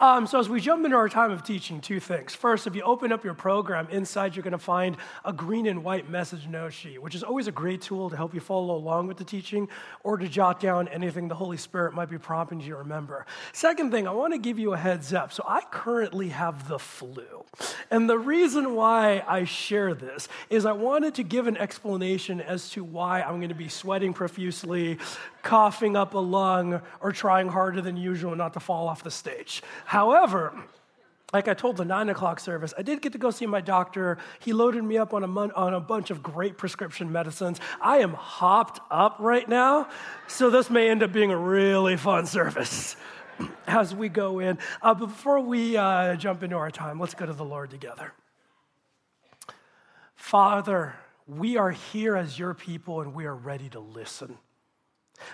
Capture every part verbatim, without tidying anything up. Um, so as we jump into our time of teaching, two things. First, if you open up your program, inside you're going to find a green and white message note sheet, which is always a great tool to help you follow along with the teaching or to jot down anything the Holy Spirit might be prompting you to remember. Second thing, I want to give you a heads up. So I currently have the flu. And the reason why I share this is I wanted to give an explanation as to why I'm going to be sweating profusely, coughing up a lung, or trying harder than usual not to fall off the stage. However, like I told the nine o'clock service, I did get to go see my doctor. He loaded me up on a mon- on a bunch of great prescription medicines. I am hopped up right now, so this may end up being a really fun service as we go in. Uh, but before we uh, jump into our time, let's go to the Lord together. Father, we are here as your people, and we are ready to listen.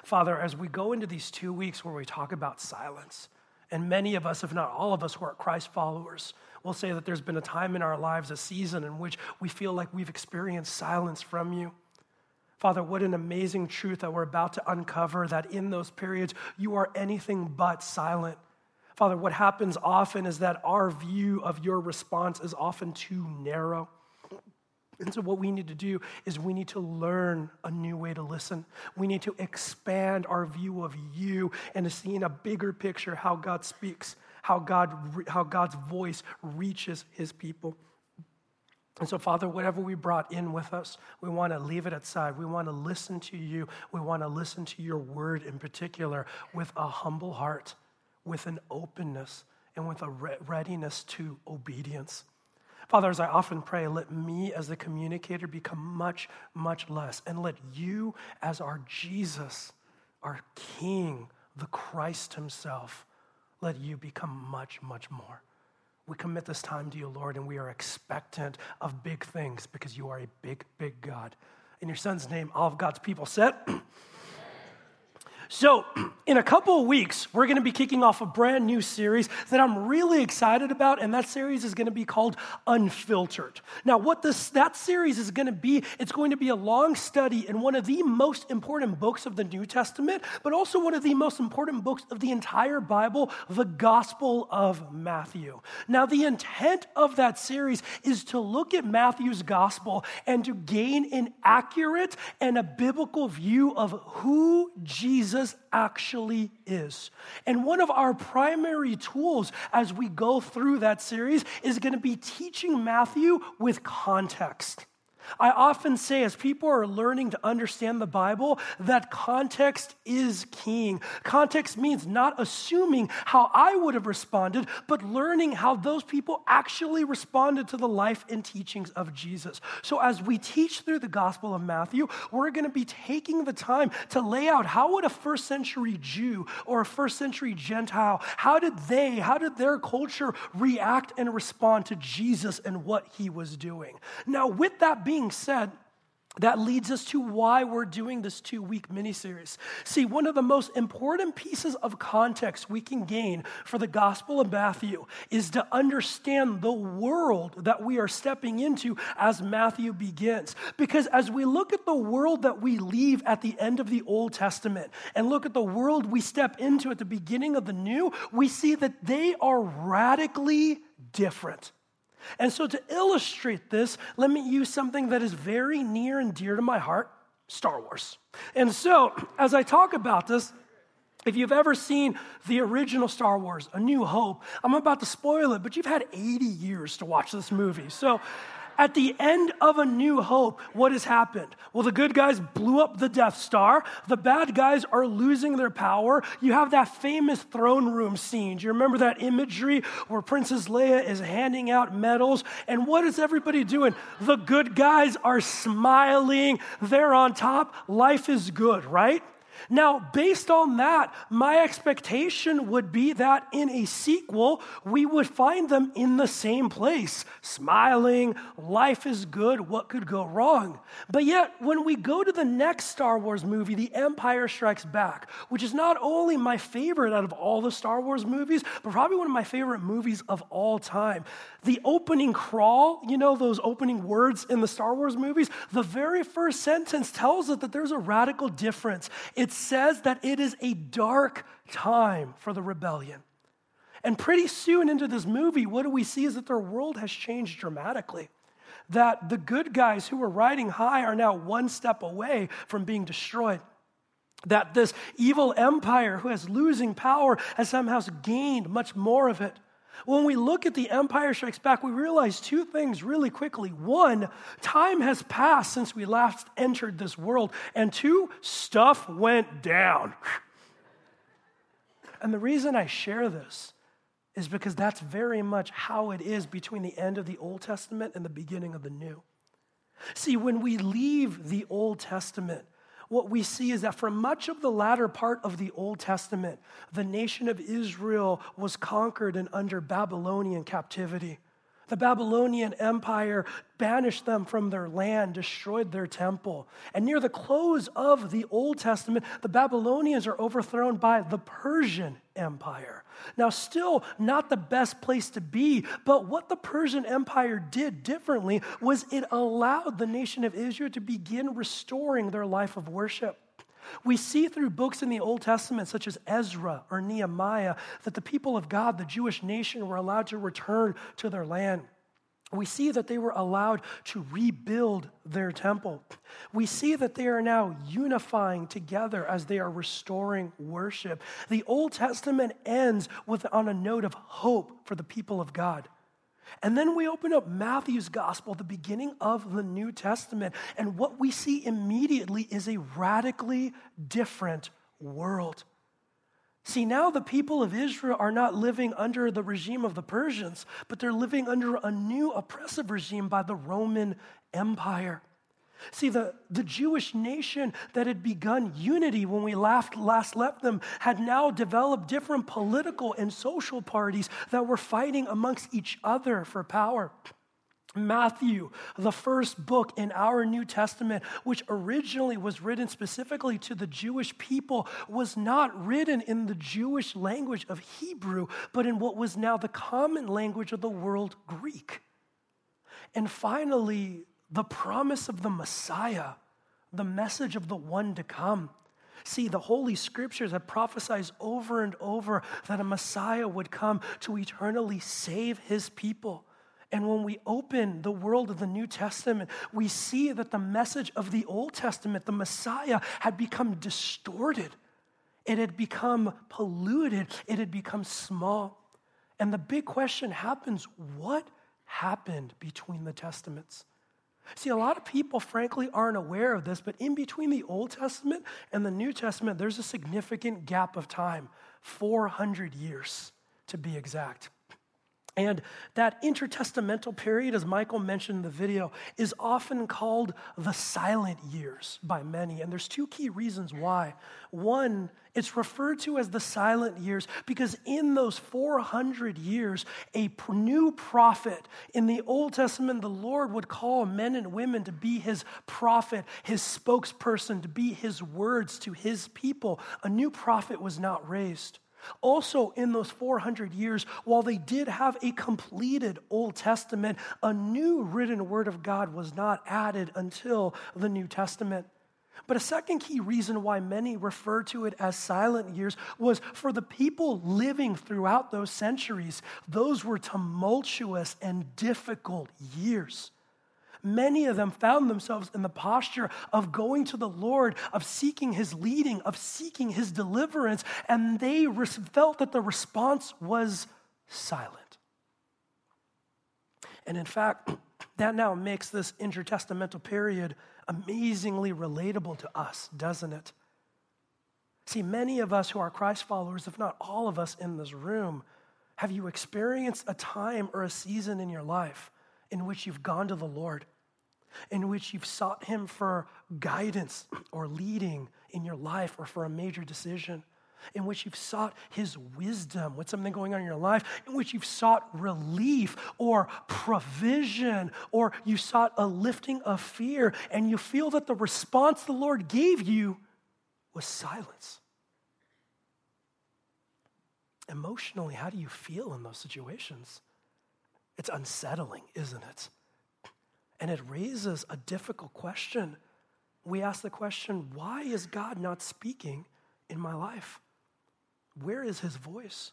Father, as we go into these two weeks where we talk about silence, and many of us, if not all of us who are Christ followers, will say that there's been a time in our lives, a season in which we feel like we've experienced silence from you. Father, what an amazing truth that we're about to uncover, that in those periods, you are anything but silent. Father, what happens often is that our view of your response is often too narrow. And so what we need to do is we need to learn a new way to listen. We need to expand our view of you and to see in a bigger picture how God speaks, how God, how God's voice reaches his people. And so, Father, whatever we brought in with us, we want to leave it outside. We want to listen to you. We want to listen to your word in particular with a humble heart, with an openness, and with a readiness to obedience. Father, as I often pray, let me as the communicator become much, much less, and let you as our Jesus, our King, the Christ himself, let you become much, much more. We commit this time to you, Lord, and we are expectant of big things because you are a big, big God. In your son's name, all of God's people said. So in a couple of weeks, we're going to be kicking off a brand new series that I'm really excited about, and that series is going to be called Unfiltered. Now, what this that series is going to be, it's going to be a long study in one of the most important books of the New Testament, but also one of the most important books of the entire Bible, the Gospel of Matthew. Now, the intent of that series is to look at Matthew's gospel and to gain an accurate and a biblical view of who Jesus Jesus actually is. And one of our primary tools as we go through that series is going to be teaching Matthew with context. I often say as people are learning to understand the Bible that context is king. Context means not assuming how I would have responded, but learning how those people actually responded to the life and teachings of Jesus. So as we teach through the Gospel of Matthew, we're going to be taking the time to lay out how would a first century Jew or a first century Gentile, how did they, how did their culture react and respond to Jesus and what he was doing? Now, with that being Being said, that leads us to why we're doing this two-week miniseries. See, one of the most important pieces of context we can gain for the Gospel of Matthew is to understand the world that we are stepping into as Matthew begins. Because as we look at the world that we leave at the end of the Old Testament and look at the world we step into at the beginning of the New, we see that they are radically different. And so to illustrate this, let me use something that is very near and dear to my heart, Star Wars. And so as I talk about this, if you've ever seen the original Star Wars, A New Hope, I'm about to spoil it, but you've had eighty years to watch this movie. So at the end of A New Hope, what has happened? Well, the good guys blew up the Death Star. The bad guys are losing their power. You have that famous throne room scene. Do you remember that imagery where Princess Leia is handing out medals? And what is everybody doing? The good guys are smiling. They're on top. Life is good, right? Now, based on that, my expectation would be that in a sequel, we would find them in the same place, smiling, life is good, what could go wrong? But yet, when we go to the next Star Wars movie, The Empire Strikes Back, which is not only my favorite out of all the Star Wars movies, but probably one of my favorite movies of all time. The opening crawl, you know, those opening words in the Star Wars movies, the very first sentence tells us that there's a radical difference. It's It says that it is a dark time for the rebellion. And pretty soon into this movie, what do we see is that their world has changed dramatically. That the good guys who were riding high are now one step away from being destroyed. That this evil empire who is losing power has somehow gained much more of it. When we look at The Empire Strikes Back, we realize two things really quickly. One, time has passed since we last entered this world. And two, stuff went down. And the reason I share this is because that's very much how it is between the end of the Old Testament and the beginning of the New. See, when we leave the Old Testament, what we see is that for much of the latter part of the Old Testament, the nation of Israel was conquered and under Babylonian captivity. The Babylonian Empire banished them from their land, destroyed their temple. And near the close of the Old Testament, the Babylonians are overthrown by the Persian Empire. Now, still not the best place to be, but what the Persian Empire did differently was it allowed the nation of Israel to begin restoring their life of worship. We see through books in the Old Testament, such as Ezra or Nehemiah, that the people of God, the Jewish nation, were allowed to return to their land. We see that they were allowed to rebuild their temple. We see that they are now unifying together as they are restoring worship. The Old Testament ends with on a note of hope for the people of God. And then we open up Matthew's gospel, the beginning of the New Testament, and what we see immediately is a radically different world. See, now the people of Israel are not living under the regime of the Persians, but they're living under a new oppressive regime by the Roman Empire. See, the, the Jewish nation that had begun unity when we last, last left them had now developed different political and social parties that were fighting amongst each other for power. Matthew, the first book in our New Testament, which originally was written specifically to the Jewish people, was not written in the Jewish language of Hebrew, but in what was now the common language of the world, Greek. And finally, the promise of the Messiah, the message of the one to come. See, the Holy Scriptures have prophesied over and over that a Messiah would come to eternally save his people. And when we open the world of the New Testament, we see that the message of the Old Testament, the Messiah, had become distorted. It had become polluted. It had become small. And the big question happens, what happened between the testaments? See, a lot of people, frankly, aren't aware of this, but in between the Old Testament and the New Testament, there's a significant gap of time, four hundred years to be exact. And that intertestamental period, as Michael mentioned in the video, is often called the silent years by many. And there's two key reasons why. One, it's referred to as the silent years because in those four hundred years, a new prophet in the Old Testament, the Lord would call men and women to be his prophet, his spokesperson, to be his words to his people. A new prophet was not raised. Also, in those four hundred years, while they did have a completed Old Testament, a new written word of God was not added until the New Testament. But a second key reason why many refer to it as silent years was for the people living throughout those centuries, those were tumultuous and difficult years. Many of them found themselves in the posture of going to the Lord, of seeking his leading, of seeking his deliverance, and they felt that the response was silent. And in fact, that now makes this intertestamental period amazingly relatable to us, doesn't it? See, many of us who are Christ followers, if not all of us in this room, have you experienced a time or a season in your life in which you've gone to the Lord, in which you've sought him for guidance or leading in your life or for a major decision, in which you've sought his wisdom with something going on in your life, in which you've sought relief or provision, or you sought a lifting of fear, and you feel that the response the Lord gave you was silence. Emotionally, how do you feel in those situations? It's unsettling, isn't it? And it raises a difficult question. We ask the question, why is God not speaking in my life? Where is his voice?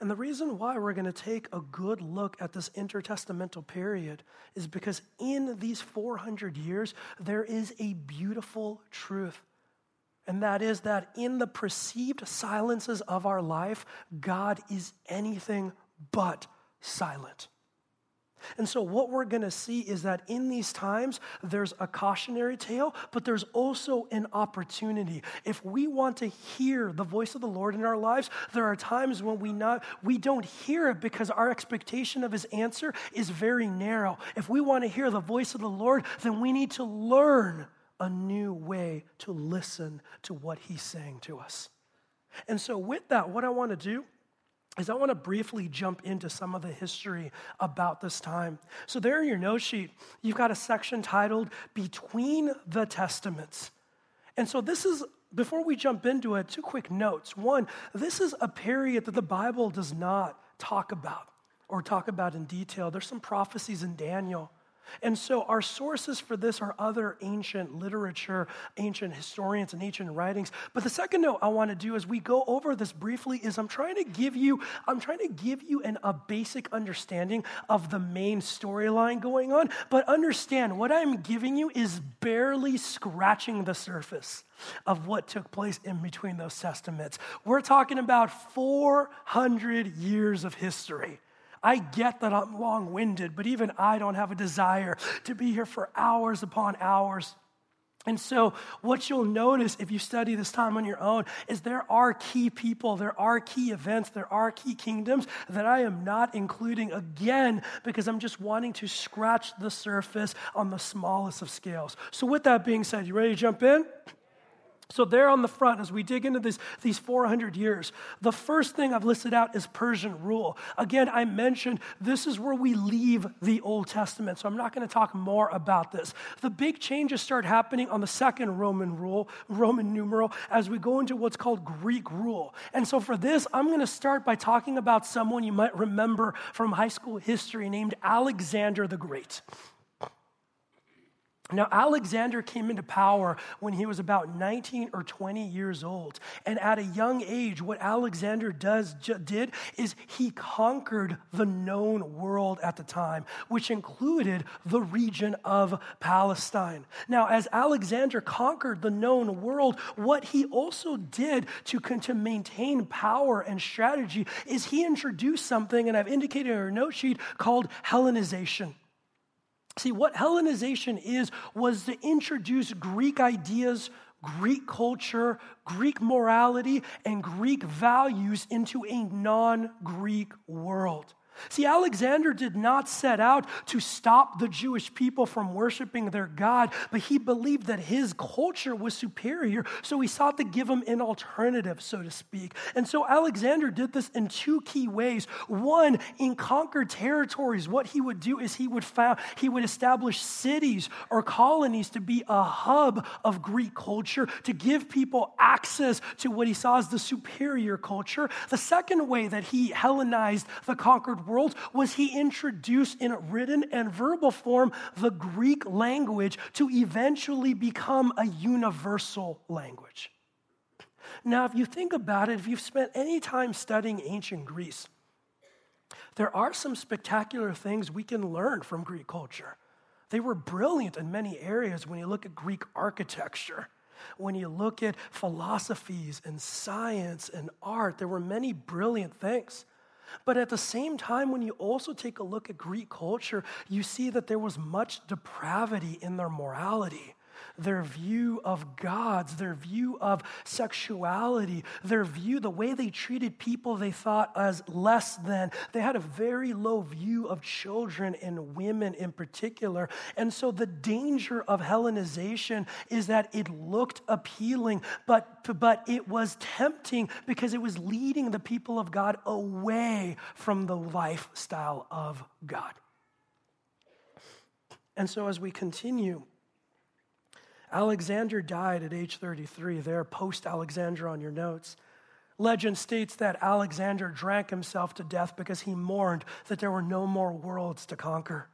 And the reason why we're going to take a good look at this intertestamental period is because in these four hundred years, there is a beautiful truth. And that is that in the perceived silences of our life, God is anything but silent. And so what we're going to see is that in these times, there's a cautionary tale, but there's also an opportunity. If we want to hear the voice of the Lord in our lives, there are times when we not we don't hear it because our expectation of his answer is very narrow. If we want to hear the voice of the Lord, then we need to learn a new way to listen to what he's saying to us. And so with that, what I want to do is I want to briefly jump into some of the history about this time. So there in your note sheet, you've got a section titled Between the Testaments. And so this is, before we jump into it, two quick notes. One, this is a period that the Bible does not talk about or talk about in detail. There's some prophecies in Daniel. And so our sources for this are other ancient literature, ancient historians, and ancient writings. But the second note I want to do as we go over this briefly is I'm trying to give you, I'm trying to give you an, a basic understanding of the main storyline going on. But understand, what I'm giving you is barely scratching the surface of what took place in between those testaments. We're talking about four hundred years of history. I get that I'm long-winded, but even I don't have a desire to be here for hours upon hours. And so what you'll notice if you study this time on your own is there are key people, there are key events, there are key kingdoms that I am not including again because I'm just wanting to scratch the surface on the smallest of scales. So with that being said, you ready to jump in? So there on the front, as we dig into this, these four hundred years, the first thing I've listed out is Persian rule. Again, I mentioned this is where we leave the Old Testament, so I'm not going to talk more about this. The big changes start happening on the second Roman rule, Roman numeral, as we go into what's called Greek rule. And so for this, I'm going to start by talking about someone you might remember from high school history named Alexander the Great. Now, Alexander came into power when he was about nineteen or twenty years old. And at a young age, what Alexander does did is he conquered the known world at the time, which included the region of Palestine. Now, as Alexander conquered the known world, what he also did to, to maintain power and strategy is he introduced something, and I've indicated in our note sheet, called Hellenization. See, what Hellenization is, was to introduce Greek ideas, Greek culture, Greek morality, and Greek values into a non-Greek world. See, Alexander did not set out to stop the Jewish people from worshiping their God, but he believed that his culture was superior, so he sought to give them an alternative, so to speak. And so Alexander did this in two key ways. One, in conquered territories, what he would do is he would found, he would establish cities or colonies to be a hub of Greek culture, to give people access to what he saw as the superior culture. The second way that he Hellenized the conquered world was he introduced in written and verbal form the Greek language to eventually become a universal language. Now, if you think about it, if you've spent any time studying ancient Greece, there are some spectacular things we can learn from Greek culture. They were brilliant in many areas when you look at Greek architecture. When you look at philosophies and science and art, there were many brilliant things. But at the same time, when you also take a look at Greek culture, you see that there was much depravity in their morality, their view of gods, their view of sexuality, their view, the way they treated people they thought as less than. They had a very low view of children and women in particular. And so the danger of Hellenization is that it looked appealing, but, but it was tempting because it was leading the people of God away from the lifestyle of God. And so as we continue, Alexander died at age thirty-three, there, post-Alexander on your notes. Legend states that Alexander drank himself to death because he mourned that there were no more worlds to conquer.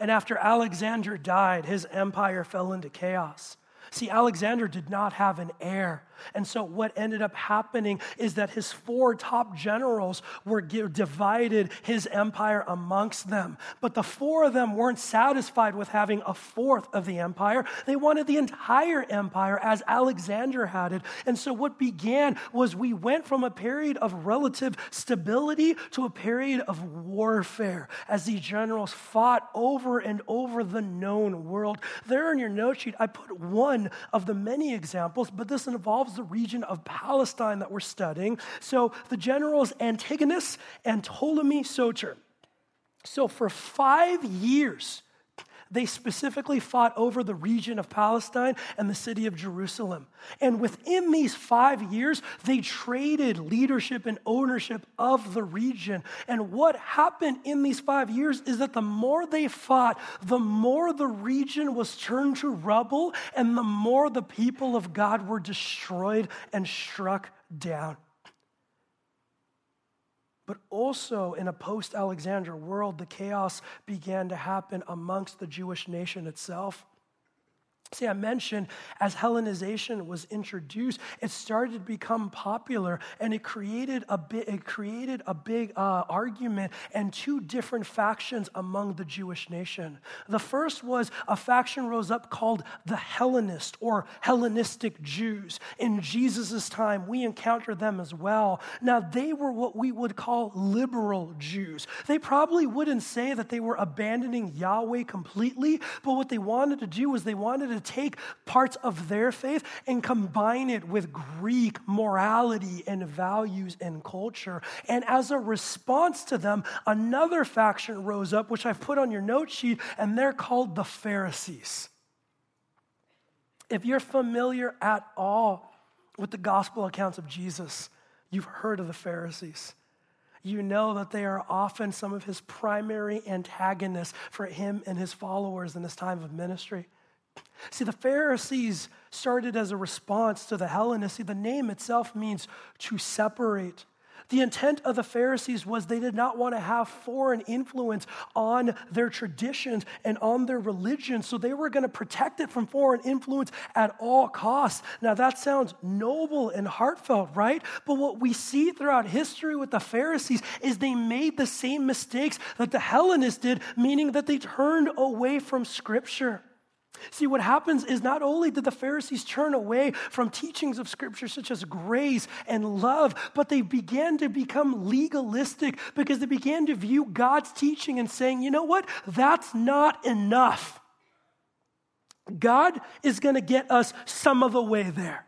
And after Alexander died, his empire fell into chaos. See, Alexander did not have an heir. And so what ended up happening is that his four top generals were give, divided his empire amongst them. But the four of them weren't satisfied with having a fourth of the empire. They wanted the entire empire as Alexander had it. And so what began was we went from a period of relative stability to a period of warfare as the generals fought over and over the known world. There on your note sheet, I put one of the many examples, but this involves the region of Palestine that we're studying. So the generals Antigonus and Ptolemy Soter. So for five years, they specifically fought over the region of Palestine and the city of Jerusalem. And within these five years, they traded leadership and ownership of the region. And what happened in these five years is that the more they fought, the more the region was turned to rubble, and the more the people of God were destroyed and struck down. But also in a post-Alexander world, the chaos began to happen amongst the Jewish nation itself. See, I mentioned as Hellenization was introduced, it started to become popular, and it created a bit. It created a big uh, argument and two different factions among the Jewish nation. The first was a faction rose up called the Hellenist or Hellenistic Jews. In Jesus' time, we encounter them as well. Now, they were what we would call liberal Jews. They probably wouldn't say that they were abandoning Yahweh completely, but what they wanted to do was they wanted to take parts of their faith and combine it with Greek morality and values and culture. And as a response to them, another faction rose up, which I've put on your note sheet, and they're called the Pharisees. If you're familiar at all with the gospel accounts of Jesus, you've heard of the Pharisees. You know that they are often some of his primary antagonists for him and his followers in his time of ministry. See, the Pharisees started as a response to the Hellenists. See, the name itself means to separate. The intent of the Pharisees was they did not want to have foreign influence on their traditions and on their religion, so they were going to protect it from foreign influence at all costs. Now, that sounds noble and heartfelt, right? But what we see throughout history with the Pharisees is they made the same mistakes that the Hellenists did, meaning that they turned away from Scripture. See, what happens is not only did the Pharisees turn away from teachings of Scripture such as grace and love, but they began to become legalistic because they began to view God's teaching and saying, you know what, that's not enough. God is going to get us some of the way there.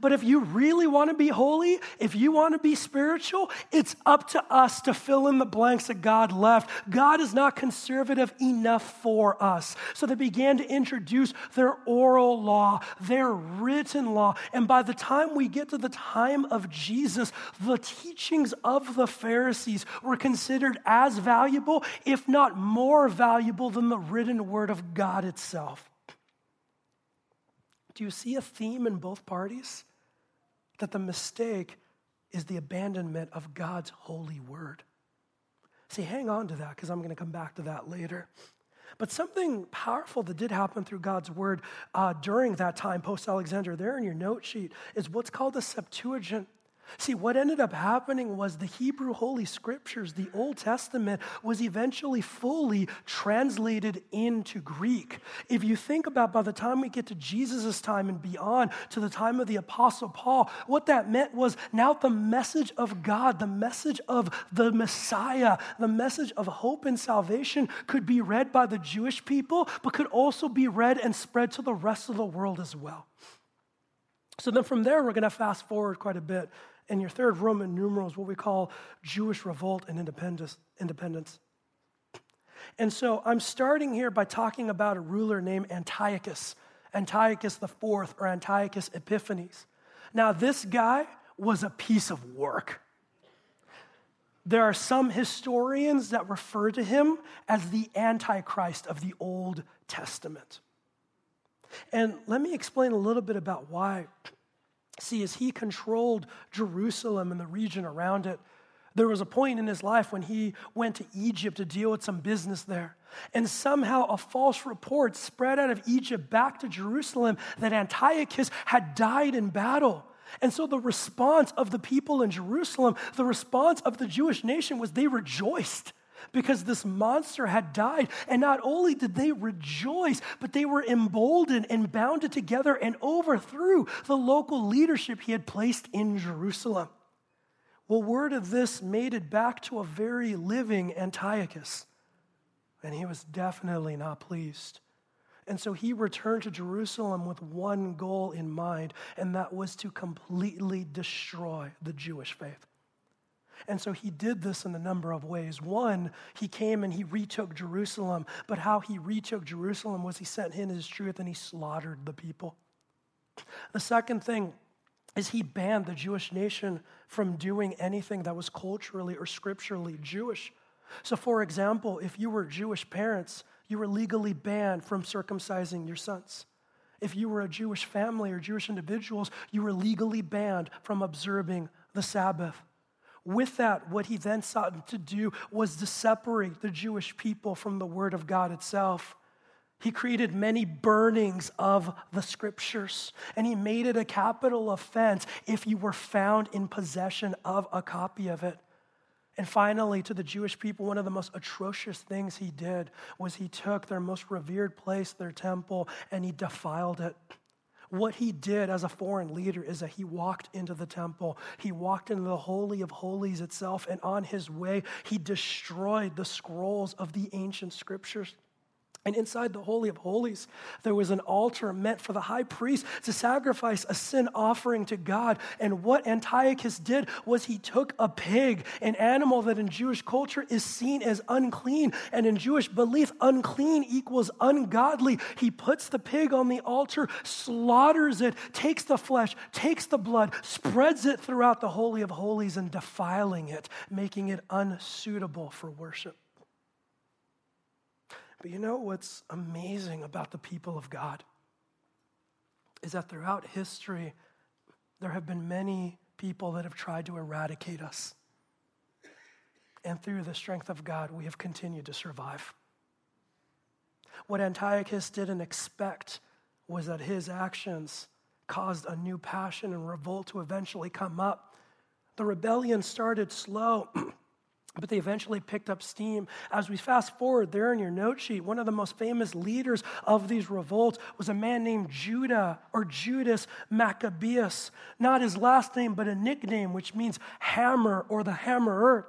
But if you really want to be holy, if you want to be spiritual, it's up to us to fill in the blanks that God left. God is not conservative enough for us. So they began to introduce their oral law, their written law. And by the time we get to the time of Jesus, the teachings of the Pharisees were considered as valuable, if not more valuable, than the written word of God itself. Do you see a theme in both parties? That the mistake is the abandonment of God's holy word. See, hang on to that because I'm going to come back to that later. But something powerful that did happen through God's word uh, during that time, post-Alexander, there in your note sheet, is what's called the Septuagint. See, what ended up happening was the Hebrew Holy Scriptures, the Old Testament, was eventually fully translated into Greek. If you think about by the time we get to Jesus' time and beyond, to the time of the Apostle Paul, what that meant was now the message of God, the message of the Messiah, the message of hope and salvation could be read by the Jewish people, but could also be read and spread to the rest of the world as well. So then from there, we're going to fast forward quite a bit. And your third Roman numeral is what we call Jewish revolt and independence. And so I'm starting here by talking about a ruler named Antiochus, Antiochus the fourth or Antiochus Epiphanes. Now, this guy was a piece of work. There are some historians that refer to him as the Antichrist of the Old Testament. And let me explain a little bit about why. See, as he controlled Jerusalem and the region around it, There was a point in his life when he went to Egypt to deal with some business there. And somehow a false report spread out of Egypt back to Jerusalem that Antiochus had died in battle. And so the response of the people in Jerusalem, the response of the Jewish nation was they rejoiced because this monster had died. And not only did they rejoice, but they were emboldened and bounded together and overthrew the local leadership he had placed in Jerusalem. Well, word of this made it back to a very living Antiochus, and he was definitely not pleased. And so he returned to Jerusalem with one goal in mind, and that was to completely destroy the Jewish faith. And so he did this in a number of ways. One, he came and he retook Jerusalem, but how he retook Jerusalem was he sent in his truth and he slaughtered the people. The second thing is he banned the Jewish nation from doing anything that was culturally or scripturally Jewish. So for example, if you were Jewish parents, you were legally banned from circumcising your sons. If you were a Jewish family or Jewish individuals, you were legally banned from observing the Sabbath. With that, what he then sought to do was to separate the Jewish people from the Word of God itself. He created many burnings of the scriptures, and he made it a capital offense if you were found in possession of a copy of it. And finally, to the Jewish people, one of the most atrocious things he did was he took their most revered place, their temple, and he defiled it. What he did as a foreign leader is that he walked into the temple. He walked into the Holy of Holies itself, and on his way, he destroyed the scrolls of the ancient scriptures. And inside the Holy of Holies, there was an altar meant for the high priest to sacrifice a sin offering to God. And what Antiochus did was he took a pig, an animal that in Jewish culture is seen as unclean. And in Jewish belief, unclean equals ungodly. He puts the pig on the altar, slaughters it, takes the flesh, takes the blood, spreads it throughout the Holy of Holies and defiling it, making it unsuitable for worship. But you know what's amazing about the people of God is that throughout history, there have been many people that have tried to eradicate us. And through the strength of God, we have continued to survive. What Antiochus didn't expect was that his actions caused a new passion and revolt to eventually come up. The rebellion started slow, but they eventually picked up steam. As we fast forward there in your note sheet, one of the most famous leaders of these revolts was a man named Judah or Judas Maccabeus. Not his last name, but a nickname, which means hammer or the hammerer.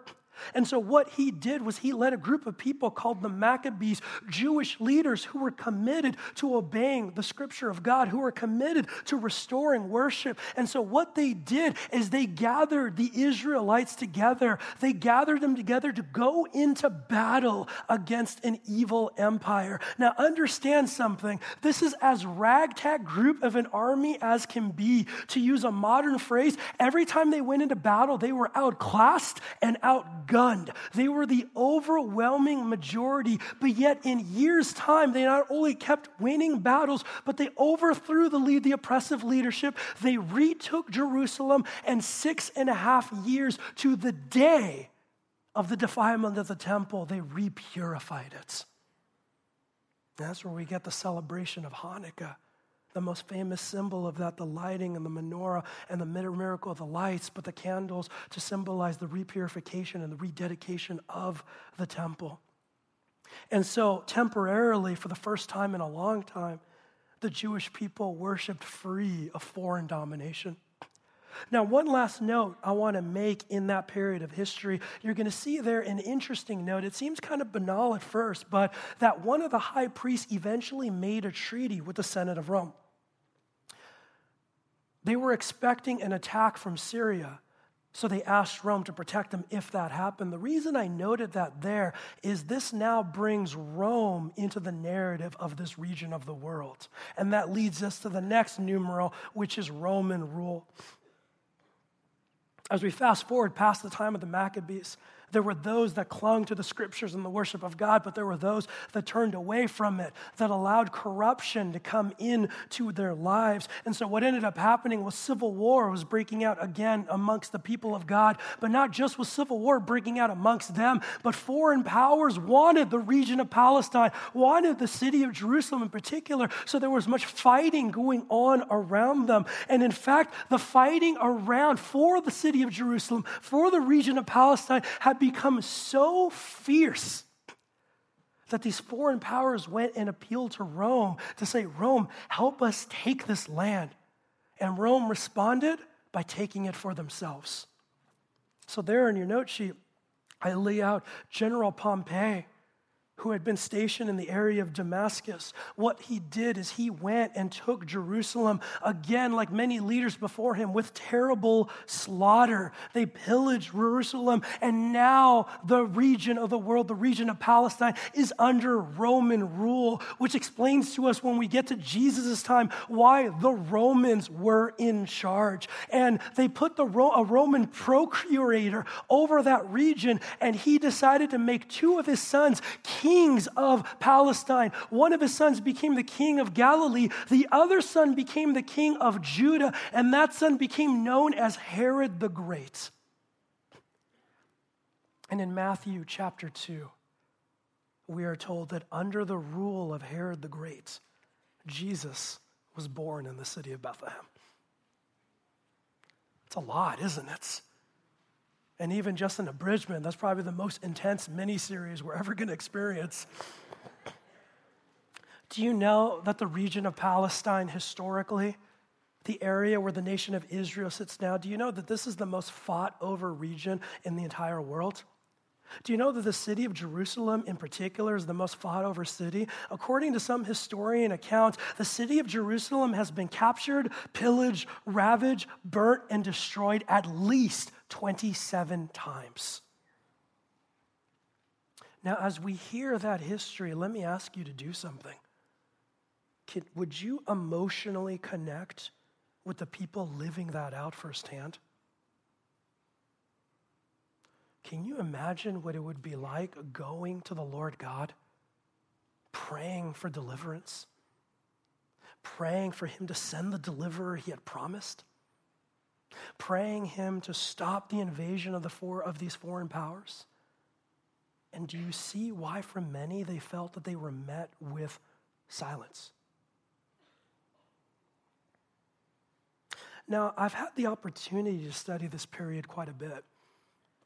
And so what he did was he led a group of people called the Maccabees, Jewish leaders who were committed to obeying the scripture of God, who were committed to restoring worship. And so what they did is they gathered the Israelites together. They gathered them together to go into battle against an evil empire. Now understand something. This is as ragtag group of an army as can be. To use a modern phrase, every time they went into battle, they were outclassed and outgunned. Gunned. They were the overwhelming majority, but yet in years' time, they not only kept winning battles, but they overthrew the lead, the oppressive leadership. They retook Jerusalem, and six and a half years to the day of the defilement of the temple, they repurified it. And that's where we get the celebration of Hanukkah, the most famous symbol of that, the lighting and the menorah and the miracle of the lights, but the candles to symbolize the repurification and the rededication of the temple. And so temporarily, for the first time in a long time, the Jewish people worshiped free of foreign domination. Now, one last note I want to make in that period of history. You're going to see there an interesting note. It seems kind of banal at first, but that one of the high priests eventually made a treaty with the Senate of Rome. They were expecting an attack from Syria, so they asked Rome to protect them if that happened. The reason I noted that there is this now brings Rome into the narrative of this region of the world. And that leads us to the next numeral, which is Roman rule. As we fast forward past the time of the Maccabees, there were those that clung to the scriptures and the worship of God, but there were those that turned away from it, that allowed corruption to come into their lives. And so what ended up happening was civil war was breaking out again amongst the people of God, but not just was civil war breaking out amongst them, but foreign powers wanted the region of Palestine, wanted the city of Jerusalem in particular, so there was much fighting going on around them. And in fact, the fighting around for the city of Jerusalem, for the region of Palestine, had become so fierce that these foreign powers went and appealed to Rome to say, Rome, help us take this land. And Rome responded by taking it for themselves. So there in your note sheet, I lay out General Pompey, who had been stationed in the area of Damascus. What he did is he went and took Jerusalem, again, like many leaders before him, with terrible slaughter. They pillaged Jerusalem, and now the region of the world, the region of Palestine, is under Roman rule, which explains to us when we get to Jesus' time why the Romans were in charge. And they put the Ro- a Roman procurator over that region, and he decided to make two of his sons kings of Palestine. One of his sons became the king of Galilee. The other son became the king of Judah, and that son became known as Herod the Great. And in Matthew chapter two, we are told that under the rule of Herod the Great, Jesus was born in the city of Bethlehem. It's a lot, isn't it? And even just an abridgment, that's probably the most intense mini-series we're ever going to experience. Do you know that the region of Palestine historically, the area where the nation of Israel sits now, do you know that this is the most fought over region in the entire world? Do you know that the city of Jerusalem in particular is the most fought over city? According to some historian accounts, the city of Jerusalem has been captured, pillaged, ravaged, burnt, and destroyed at least twenty-seven times. Now, as we hear that history, let me ask you to do something. Can, would you emotionally connect with the people living that out firsthand? Can you imagine what it would be like going to the Lord God, praying for deliverance, praying for him to send the deliverer he had promised, praying him to stop the invasion of the four of these foreign powers? And do you see why for many they felt that they were met with silence? Now, I've had the opportunity to study this period quite a bit.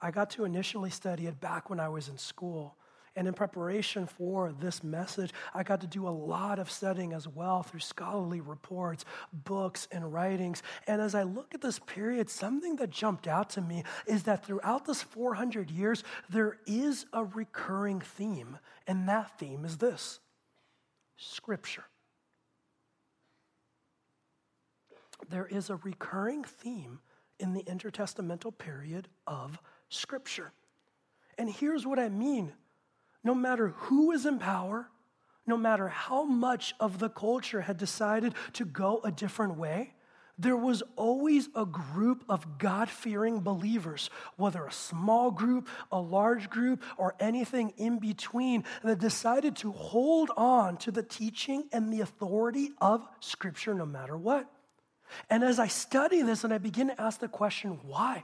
I got to initially study it back when I was in school. And in preparation for this message, I got to do a lot of studying as well through scholarly reports, books, and writings. And as I look at this period, something that jumped out to me is that throughout this four hundred years, there is a recurring theme, and that theme is this: Scripture. There is a recurring theme in the intertestamental period of Scripture. And here's what I mean. No matter who is in power, no matter how much of the culture had decided to go a different way, there was always a group of God-fearing believers, whether a small group, a large group, or anything in between, that decided to hold on to the teaching and the authority of Scripture no matter what. And as I study this and I begin to ask the question, why?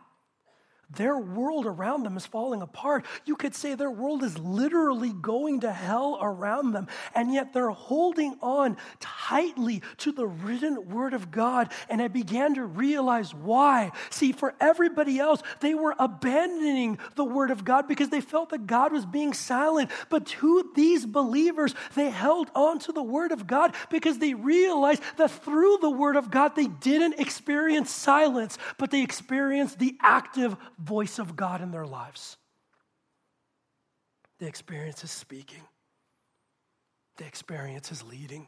Their world around them is falling apart. You could say their world is literally going to hell around them, and yet they're holding on tightly to the written word of God, and I began to realize why. See, for everybody else, they were abandoning the word of God because they felt that God was being silent, but to these believers, they held on to the word of God because they realized that through the word of God, they didn't experience silence, but they experienced the active voice of God in their lives. They experience his speaking. They experience his leading.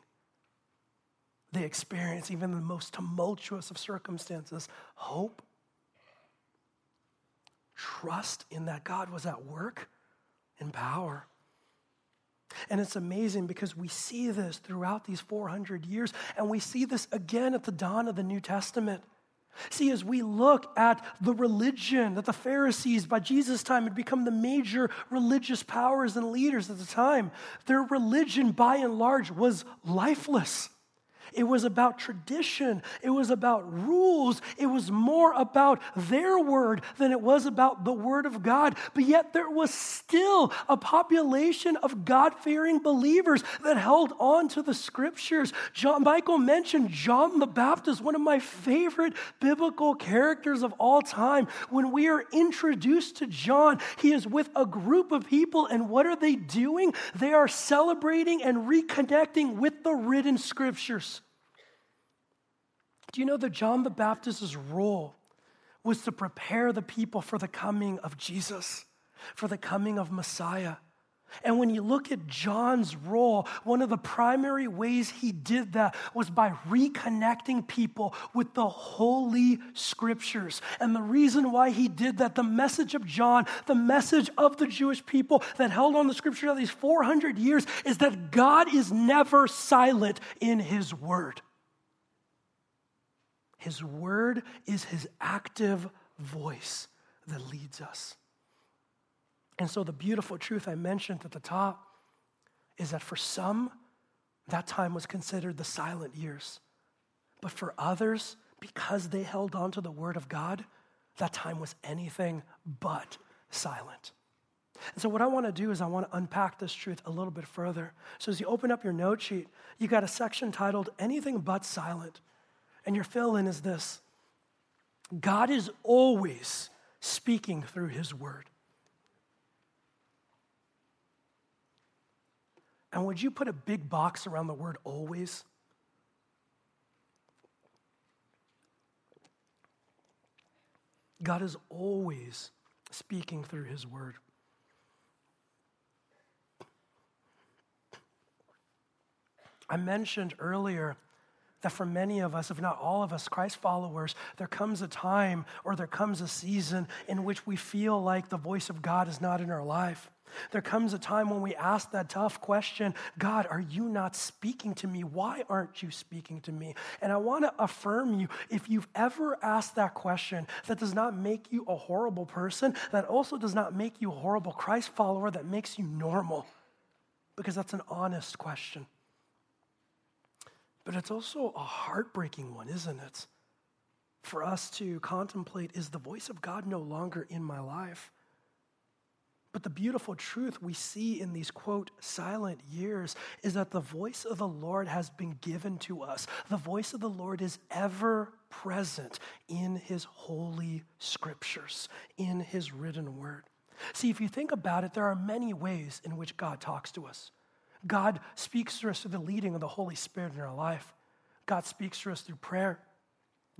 They experience, even in the most tumultuous of circumstances, hope, trust in that God was at work in power. And it's amazing because we see this throughout these four hundred years, and we see this again at the dawn of the New Testament. See, as we look at the religion that the Pharisees by Jesus' time had become the major religious powers and leaders at the time, their religion by and large was lifeless. It was about tradition. It was about rules. It was more about their word than it was about the word of God. But yet there was still a population of God-fearing believers that held on to the scriptures. John, Michael mentioned John the Baptist, one of my favorite biblical characters of all time. When we are introduced to John, he is with a group of people, and what are they doing? They are celebrating and reconnecting with the written scriptures. Do you know that John the Baptist's role was to prepare the people for the coming of Jesus, for the coming of Messiah? And when you look at John's role, one of the primary ways he did that was by reconnecting people with the Holy Scriptures. And the reason why he did that, the message of John, the message of the Jewish people that held on the Scriptures all these four hundred years, is that God is never silent in His Word. His word is his active voice that leads us. And so the beautiful truth I mentioned at the top is that for some, that time was considered the silent years. But for others, because they held on to the word of God, that time was anything but silent. And so what I want to do is I want to unpack this truth a little bit further. So as you open up your note sheet, you got a section titled Anything But Silent. And your fill-in is this: God is always speaking through his word. And would you put a big box around the word always? God is always speaking through his word. I mentioned earlier that for many of us, if not all of us, Christ followers, there comes a time or there comes a season in which we feel like the voice of God is not in our life. There comes a time when we ask that tough question, God, are you not speaking to me? Why aren't you speaking to me? And I want to affirm you, if you've ever asked that question, that does not make you a horrible person, that also does not make you a horrible Christ follower, that makes you normal, because that's an honest question. But it's also a heartbreaking one, isn't it? For us to contemplate, is the voice of God no longer in my life? But the beautiful truth we see in these, quote, silent years is that the voice of the Lord has been given to us. The voice of the Lord is ever present in his holy scriptures, in his written word. See, if you think about it, there are many ways in which God talks to us. God speaks to us through the leading of the Holy Spirit in our life. God speaks to us through prayer.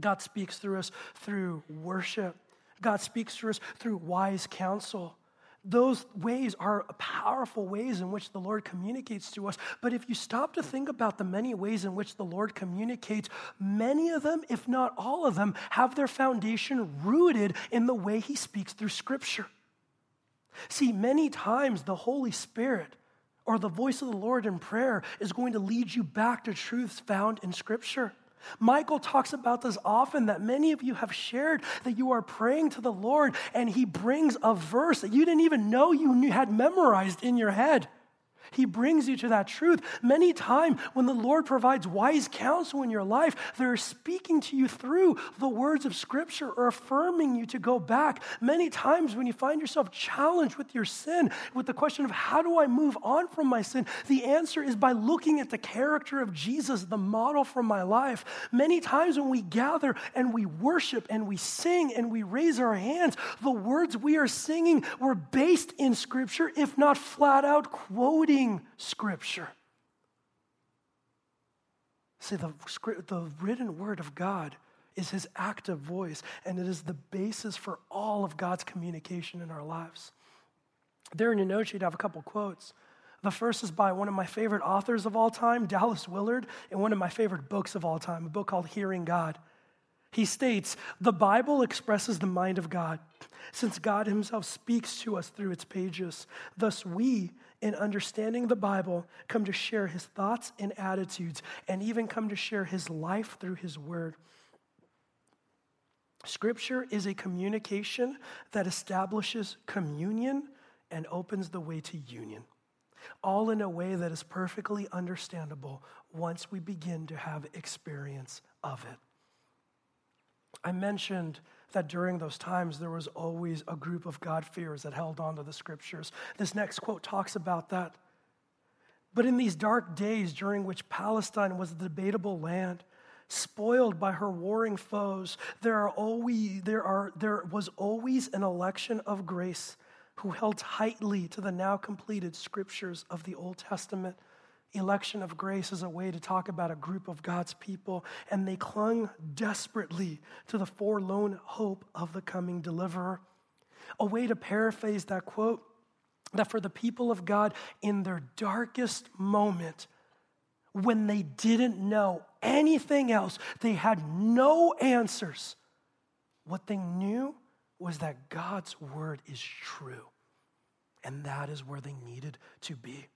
God speaks through us through worship. God speaks to us through wise counsel. Those ways are powerful ways in which the Lord communicates to us. But if you stop to think about the many ways in which the Lord communicates, many of them, if not all of them, have their foundation rooted in the way he speaks through Scripture. See, many times the Holy Spirit or the voice of the Lord in prayer is going to lead you back to truths found in Scripture. Michael talks about this often, that many of you have shared that you are praying to the Lord and he brings a verse that you didn't even know you knew, had memorized in your head. He brings you to that truth. Many times when the Lord provides wise counsel in your life, they're speaking to you through the words of Scripture or affirming you to go back. Many times when you find yourself challenged with your sin, with the question of how do I move on from my sin, the answer is by looking at the character of Jesus, the model for my life. Many times when we gather and we worship and we sing and we raise our hands, the words we are singing were based in Scripture, if not flat out quoting Scripture. See, the, the written word of God is his active voice, and it is the basis for all of God's communication in our lives. There in your note sheet, I have a couple quotes. The first is by one of my favorite authors of all time, Dallas Willard, and one of my favorite books of all time, a book called Hearing God. He states, "The Bible expresses the mind of God, since God himself speaks to us through its pages. Thus we, in understanding the Bible, come to share his thoughts and attitudes, and even come to share his life through his word." Scripture is a communication that establishes communion and opens the way to union, all in a way that is perfectly understandable once we begin to have experience of it. I mentioned that during those times, there was always a group of God-fearers that held on to the Scriptures. This next quote talks about that. But in these dark days during which Palestine was a debatable land, spoiled by her warring foes, there are always there are there was always an election of grace who held tightly to the now completed Scriptures of the Old Testament. Election of grace is a way to talk about a group of God's people, and they clung desperately to the forlorn hope of the coming deliverer. A way to paraphrase that quote, that for the people of God in their darkest moment, when they didn't know anything else, they had no answers. What they knew was that God's word is true, and that is where they needed to be.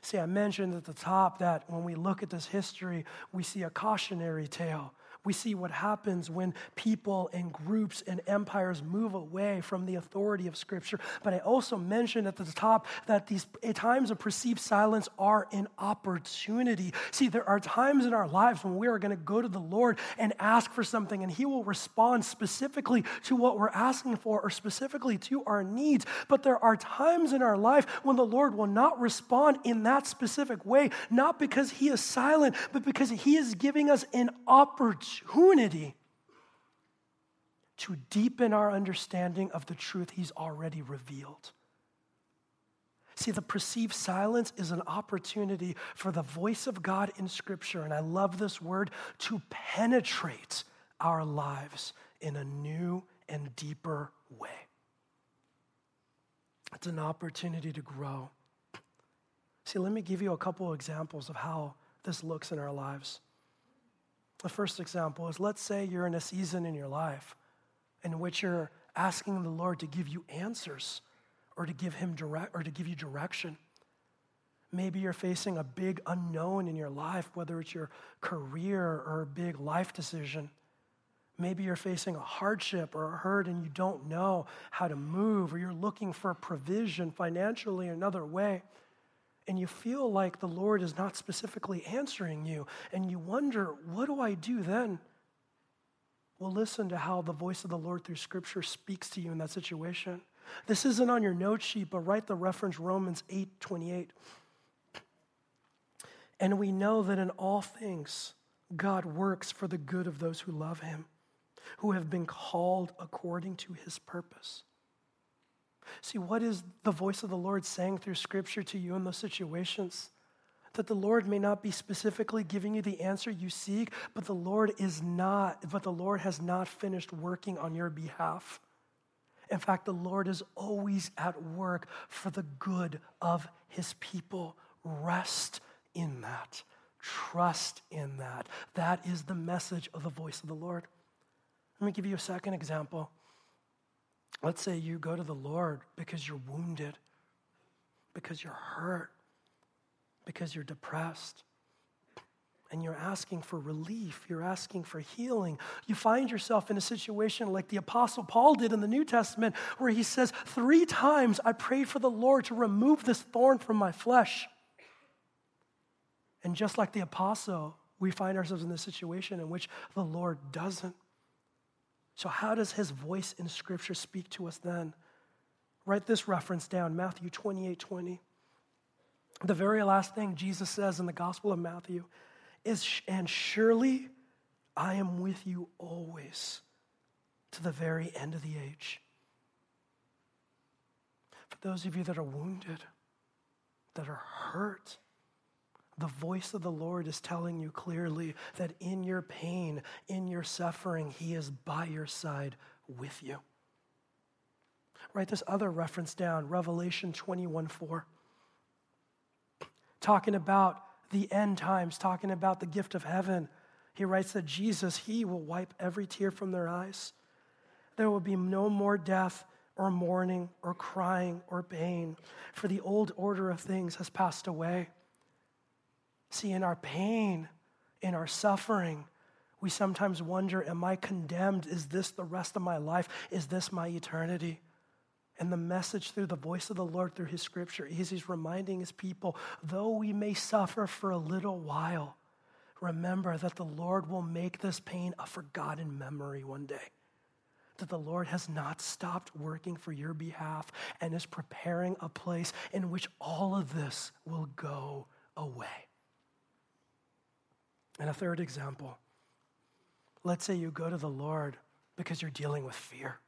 See, I mentioned at the top that when we look at this history, we see a cautionary tale. We see what happens when people and groups and empires move away from the authority of Scripture. But I also mentioned at the top that these times of perceived silence are an opportunity. See, there are times in our lives when we are going to go to the Lord and ask for something, and He will respond specifically to what we're asking for or specifically to our needs. But there are times in our life when the Lord will not respond in that specific way, not because He is silent, but because He is giving us an opportunity. opportunity to deepen our understanding of the truth He's already revealed. See, the perceived silence is an opportunity for the voice of God in Scripture, and I love this word, to penetrate our lives in a new and deeper way. It's an opportunity to grow. See, let me give you a couple examples of how this looks in our lives. The first example is, let's say you're in a season in your life in which you're asking the Lord to give you answers or to give him direct or to give you direction. Maybe you're facing a big unknown in your life, whether it's your career or a big life decision. Maybe you're facing a hardship or a hurt and you don't know how to move, or you're looking for provision financially or another way. And you feel like the Lord is not specifically answering you, and you wonder, what do I do then? Well, listen to how the voice of the Lord through Scripture speaks to you in that situation. This isn't on your note sheet, but write the reference Romans eight twenty-eight. And we know that in all things, God works for the good of those who love him, who have been called according to his purpose. See, what is the voice of the Lord saying through Scripture to you in those situations? That the Lord may not be specifically giving you the answer you seek, but the Lord is not, but the Lord has not finished working on your behalf. In fact, the Lord is always at work for the good of his people. Rest in that. Trust in that. That is the message of the voice of the Lord. Let me give you a second example. Let's say you go to the Lord because you're wounded, because you're hurt, because you're depressed, and you're asking for relief, you're asking for healing. You find yourself in a situation like the Apostle Paul did in the New Testament, where he says, three times I prayed for the Lord to remove this thorn from my flesh. And just like the Apostle, we find ourselves in this situation in which the Lord doesn't. So how does his voice in Scripture speak to us then? Write this reference down, Matthew twenty-eight twenty. The very last thing Jesus says in the Gospel of Matthew is, and surely I am with you always to the very end of the age. For those of you that are wounded, that are hurt, the voice of the Lord is telling you clearly that in your pain, in your suffering, he is by your side with you. Write this other reference down, Revelation twenty-one four. Talking about the end times, talking about the gift of heaven, he writes that Jesus, he will wipe every tear from their eyes. There will be no more death or mourning or crying or pain, for the old order of things has passed away. See, in our pain, in our suffering, We sometimes wonder, am I condemned? Is this the rest of my life? Is this my eternity? And the message through the voice of the Lord, through his scripture, is he's reminding his people, though we may suffer for a little while, remember that the Lord will make this pain a forgotten memory one day. That the Lord has not stopped working for your behalf and is preparing a place in which all of this will go away. And a third example, let's say you go to the Lord because you're dealing with fear.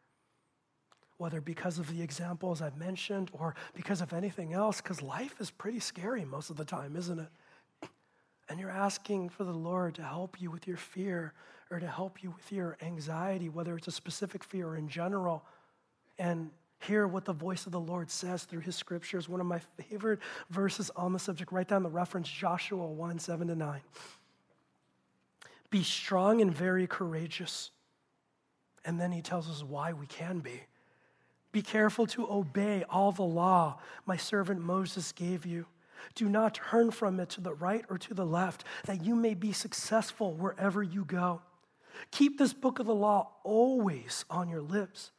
Whether because of the examples I've mentioned or because of anything else, because life is pretty scary most of the time, isn't it? And you're asking for the Lord to help you with your fear or to help you with your anxiety, whether it's a specific fear or in general. And hear what the voice of the Lord says through his scriptures. One of my favorite verses on the subject, write down the reference, Joshua one, seven to nine. Be strong and very courageous. And then he tells us why we can be. Be careful to obey all the law my servant Moses gave you. Do not turn from it to the right or to the left, that you may be successful wherever you go. Keep this book of the law always on your lips.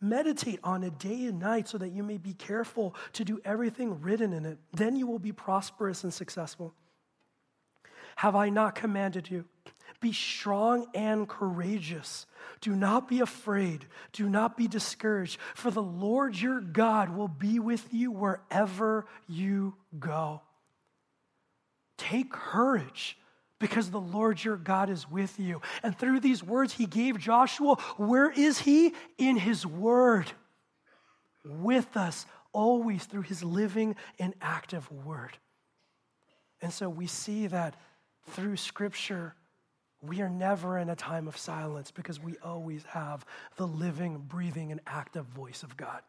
Meditate on it day and night so that you may be careful to do everything written in it. Then you will be prosperous and successful. Have I not commanded you? Be strong and courageous. Do not be afraid. Do not be discouraged. For the Lord your God will be with you wherever you go. Take courage because the Lord your God is with you. And through these words he gave Joshua, where is he? In his word. With us always through his living and active word. And so we see that through scripture, we are never in a time of silence because we always have the living, breathing, and active voice of God.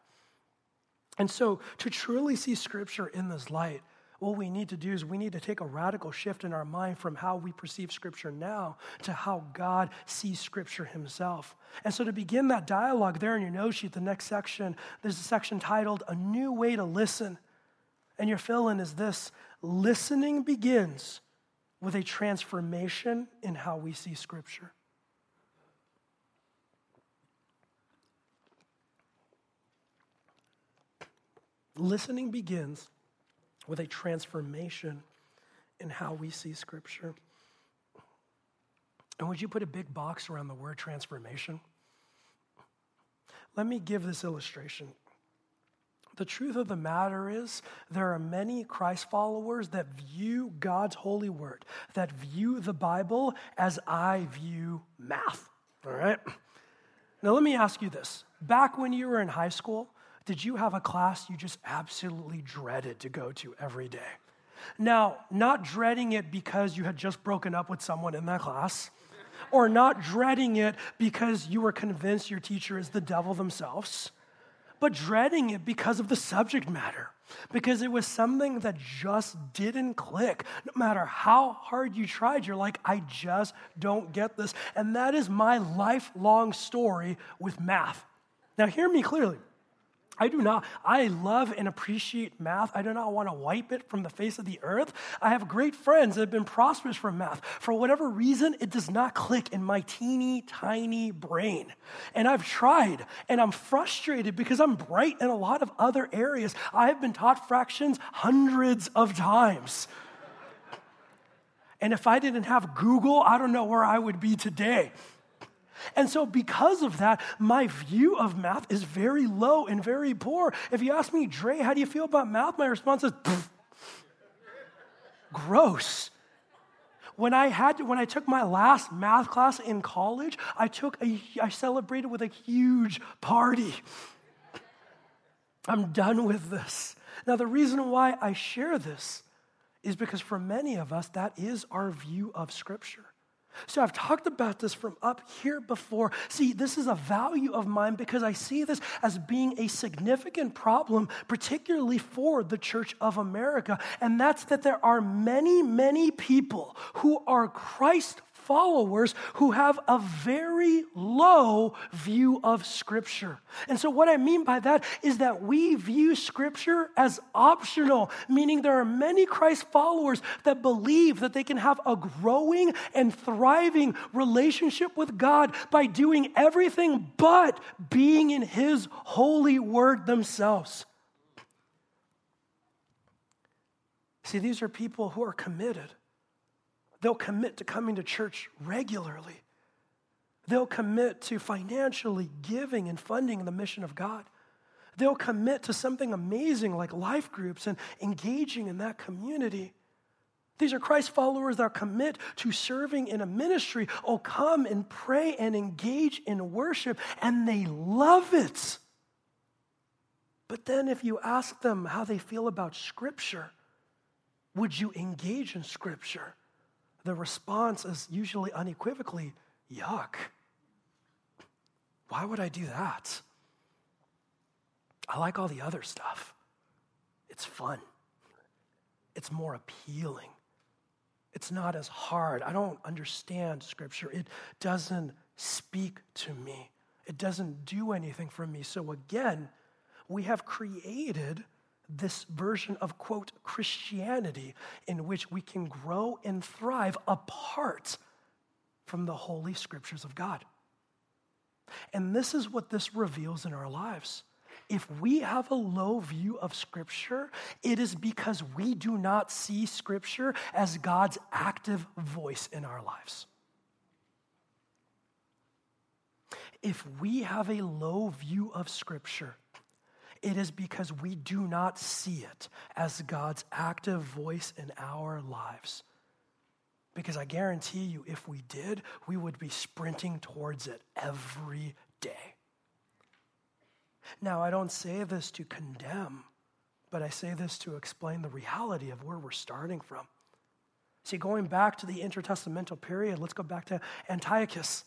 And so to truly see scripture in this light, what we need to do is we need to take a radical shift in our mind from how we perceive scripture now to how God sees scripture himself. And so to begin that dialogue there in your note sheet, the next section, there's a section titled, A New Way to Listen. And your fill-in is this, listening begins with a transformation in how we see scripture. Listening begins with a transformation in how we see scripture. And would you put a big box around the word transformation? Let me give this illustration. The truth of the matter is there are many Christ followers that view God's holy word, that view the Bible as I view math, all right? Now, let me ask you this. Back when you were in high school, did you have a class you just absolutely dreaded to go to every day? Now, not dreading it because you had just broken up with someone in that class, or not dreading it because you were convinced your teacher is the devil themselves, but dreading it because of the subject matter, because it was something that just didn't click. No matter how hard you tried, you're like, I just don't get this. And that is my lifelong story with math. Now, hear me clearly. I do not, I love and appreciate math. I do not want to wipe it from the face of the earth. I have great friends that have been prosperous from math. For whatever reason, it does not click in my teeny tiny brain. And I've tried, and I'm frustrated because I'm bright in a lot of other areas. I have been taught fractions hundreds of times. And if I didn't have Google, I don't know where I would be today. And so because of that, my view of math is very low and very poor. If you ask me, Dre, how do you feel about math? My response is, pfft. Gross. When I had to, when I took my last math class in college, I took a, I celebrated with a huge party. I'm done with this. Now, the reason why I share this is because for many of us, that is our view of Scripture. So I've talked about this from up here before. See, this is a value of mine because I see this as being a significant problem, particularly for the Church of America, and that's that there are many, many people who are Christ followers who have a very low view of Scripture. And so what I mean by that is that we view Scripture as optional, meaning there are many Christ followers that believe that they can have a growing and thriving relationship with God by doing everything but being in His holy word themselves. See, these are people who are committed. They'll commit to coming to church regularly. They'll commit to financially giving and funding the mission of God. They'll commit to something amazing like life groups and engaging in that community. These are Christ followers that commit to serving in a ministry. Oh, come and pray and engage in worship, and they love it. But then if you ask them how they feel about Scripture, would you engage in Scripture? The response is usually unequivocally, yuck. Why would I do that? I like all the other stuff. It's fun. It's more appealing. It's not as hard. I don't understand Scripture. It doesn't speak to me. It doesn't do anything for me. So again, we have created this version of, quote, Christianity, in which we can grow and thrive apart from the holy Scriptures of God. And this is what this reveals in our lives. If we have a low view of Scripture, it is because we do not see Scripture as God's active voice in our lives. If we have a low view of Scripture, it is because we do not see it as God's active voice in our lives. Because I guarantee you, if we did, we would be sprinting towards it every day. Now, I don't say this to condemn, but I say this to explain the reality of where we're starting from. See, going back to the intertestamental period, let's go back to Antiochus.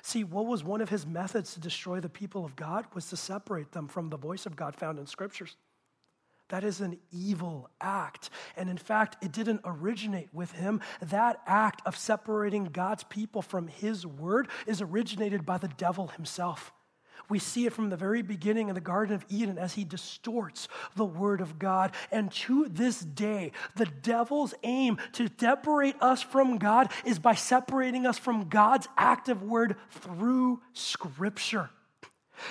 See, what was one of his methods to destroy the people of God was to separate them from the voice of God found in Scriptures. That is an evil act. And in fact, it didn't originate with him. That act of separating God's people from His word is originated by the devil himself. We see it from the very beginning in the Garden of Eden as he distorts the word of God. And to this day, the devil's aim to separate us from God is by separating us from God's active word through Scripture.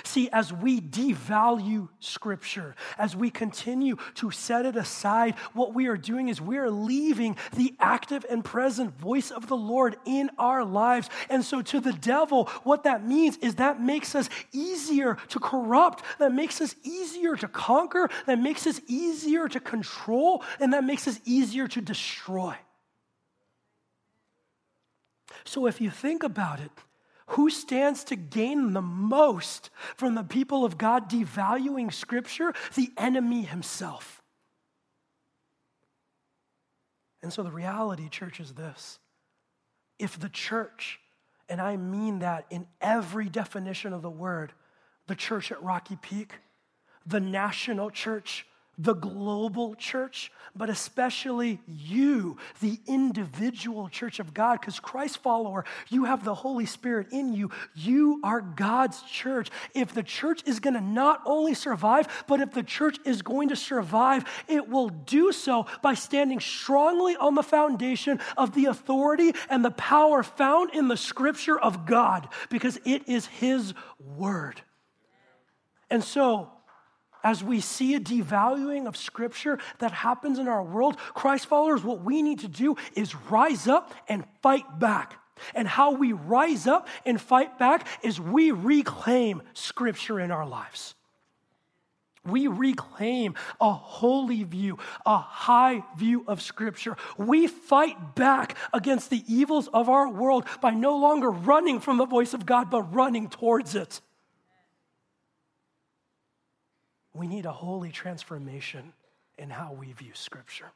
See, as we devalue Scripture, as we continue to set it aside, what we are doing is we are leaving the active and present voice of the Lord in our lives. And so to the devil, what that means is that makes us easier to corrupt, that makes us easier to conquer, that makes us easier to control, and that makes us easier to destroy. So if you think about it, who stands to gain the most from the people of God devaluing Scripture? The enemy himself. And so the reality, church, is this. If the church, and I mean that in every definition of the word, the church at Rocky Peak, the national church, the global church, but especially you, the individual church of God, because Christ follower, you have the Holy Spirit in you. You are God's church. If the church is going to not only survive, but if the church is going to survive, it will do so by standing strongly on the foundation of the authority and the power found in the Scripture of God, because it is His word. And so, as we see a devaluing of Scripture that happens in our world, Christ followers, what we need to do is rise up and fight back. And how we rise up and fight back is we reclaim Scripture in our lives. We reclaim a holy view, a high view of Scripture. We fight back against the evils of our world by no longer running from the voice of God, but running towards it. We need a holy transformation in how we view Scripture.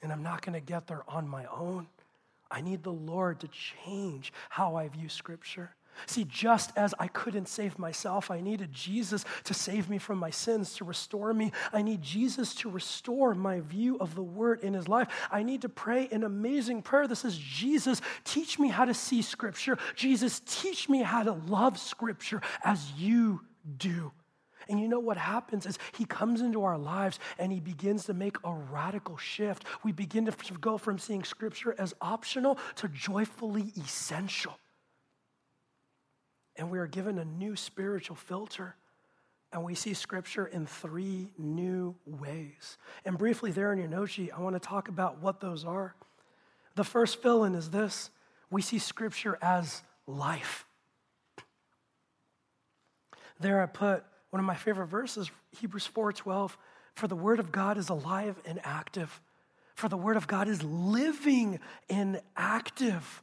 And I'm not going to get there on my own. I need the Lord to change how I view Scripture. See, just as I couldn't save myself, I needed Jesus to save me from my sins, to restore me. I need Jesus to restore my view of the Word in His life. I need to pray an amazing prayer that says, Jesus, teach me how to see Scripture. Jesus, teach me how to love Scripture as you do. And you know what happens is He comes into our lives and He begins to make a radical shift. We begin to go from seeing Scripture as optional to joyfully essential. And we are given a new spiritual filter, and we see Scripture in three new ways. And briefly there in your note sheet, I want to talk about what those are. The first fill-in is this. We see Scripture as life. There I put one of my favorite verses, Hebrews four twelve, for the word of God is alive and active. For the word of God is living and active.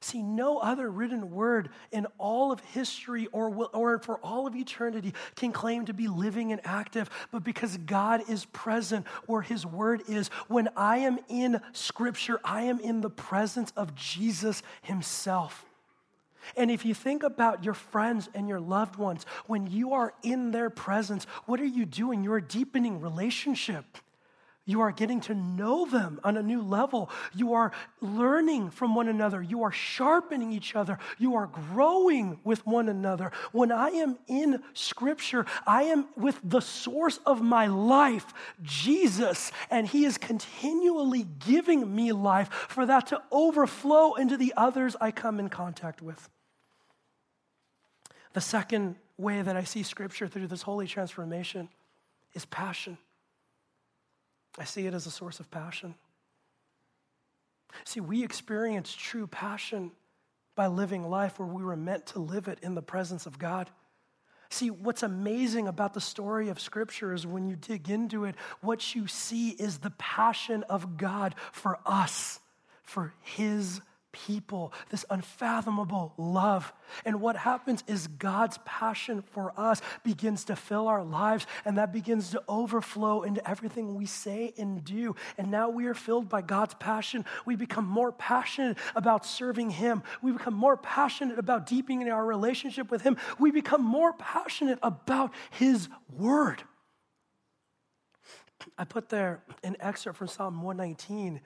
See, no other written word in all of history or, will, or for all of eternity can claim to be living and active, but because God is present or His word is, when I am in Scripture, I am in the presence of Jesus Himself. And if you think about your friends and your loved ones, when you are in their presence, what are you doing? You're deepening relationship. You are getting to know them on a new level. You are learning from one another. You are sharpening each other. You are growing with one another. When I am in Scripture, I am with the source of my life, Jesus, and He is continually giving me life for that to overflow into the others I come in contact with. The second way that I see Scripture through this holy transformation is passion. I see it as a source of passion. See, we experience true passion by living life where we were meant to live it in the presence of God. See, what's amazing about the story of Scripture is when you dig into it, what you see is the passion of God for us, for His people, this unfathomable love. And what happens is God's passion for us begins to fill our lives, and that begins to overflow into everything we say and do. And now we are filled by God's passion. We become more passionate about serving Him. We become more passionate about deepening our relationship with Him. We become more passionate about His Word. I put there an excerpt from Psalm one nineteen.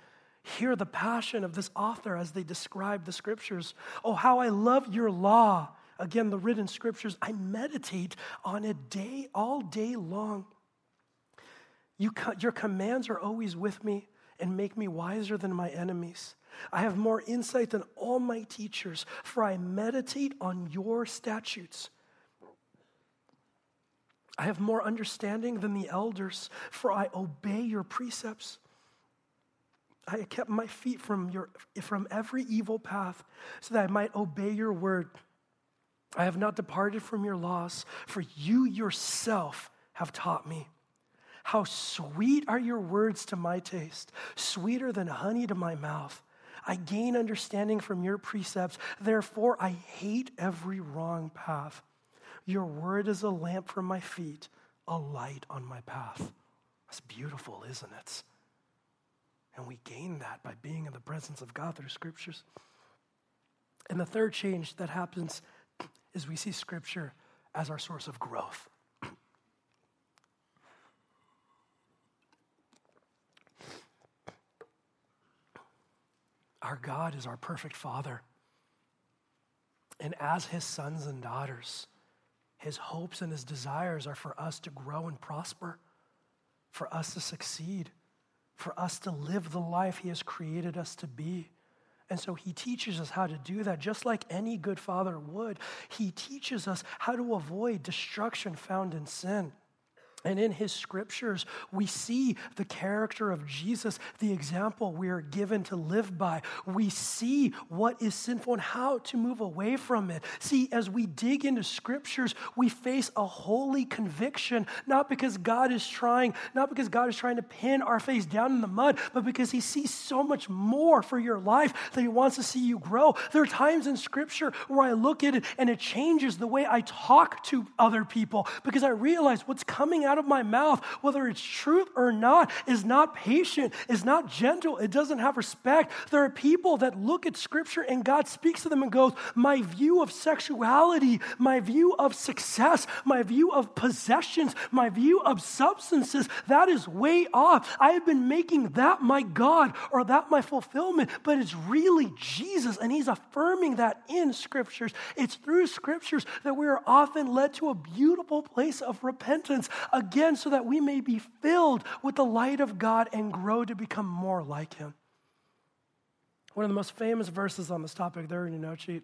Hear the passion of this author as they describe the Scriptures. Oh, how I love your law. Again, the written Scriptures. I meditate on it day, all day long. You, your commands are always with me and make me wiser than my enemies. I have more insight than all my teachers, for I meditate on your statutes. I have more understanding than the elders, for I obey your precepts. I kept my feet from your from every evil path so that I might obey your word. I have not departed from your laws, for you yourself have taught me. How sweet are your words to my taste, sweeter than honey to my mouth. I gain understanding from your precepts, therefore I hate every wrong path. Your word is a lamp for my feet, a light on my path. That's beautiful, isn't it? And we gain that by being in the presence of God through Scriptures. And the third change that happens is we see Scripture as our source of growth. Our God is our perfect Father. And as His sons and daughters, His hopes and His desires are for us to grow and prosper, for us to succeed, for us to live the life He has created us to be. And so He teaches us how to do that, just like any good father would. He teaches us how to avoid destruction found in sin. And in His Scriptures, we see the character of Jesus, the example we are given to live by. We see what is sinful and how to move away from it. See, as we dig into Scriptures, we face a holy conviction, not because God is trying, not because God is trying to pin our face down in the mud, but because He sees so much more for your life that He wants to see you grow. There are times in Scripture where I look at it and it changes the way I talk to other people because I realize what's coming out out of my mouth, whether it's truth or not, is not patient, is not gentle, it doesn't have respect. There are people that look at Scripture and God speaks to them and goes, my view of sexuality, my view of success, my view of possessions, my view of substances, that is way off. I have been making that my God or that my fulfillment, but it's really Jesus, and he's affirming that in Scriptures. It's through Scriptures that we are often led to a beautiful place of repentance, again, so that we may be filled with the light of God and grow to become more like him. One of the most famous verses on this topic, there in your note sheet,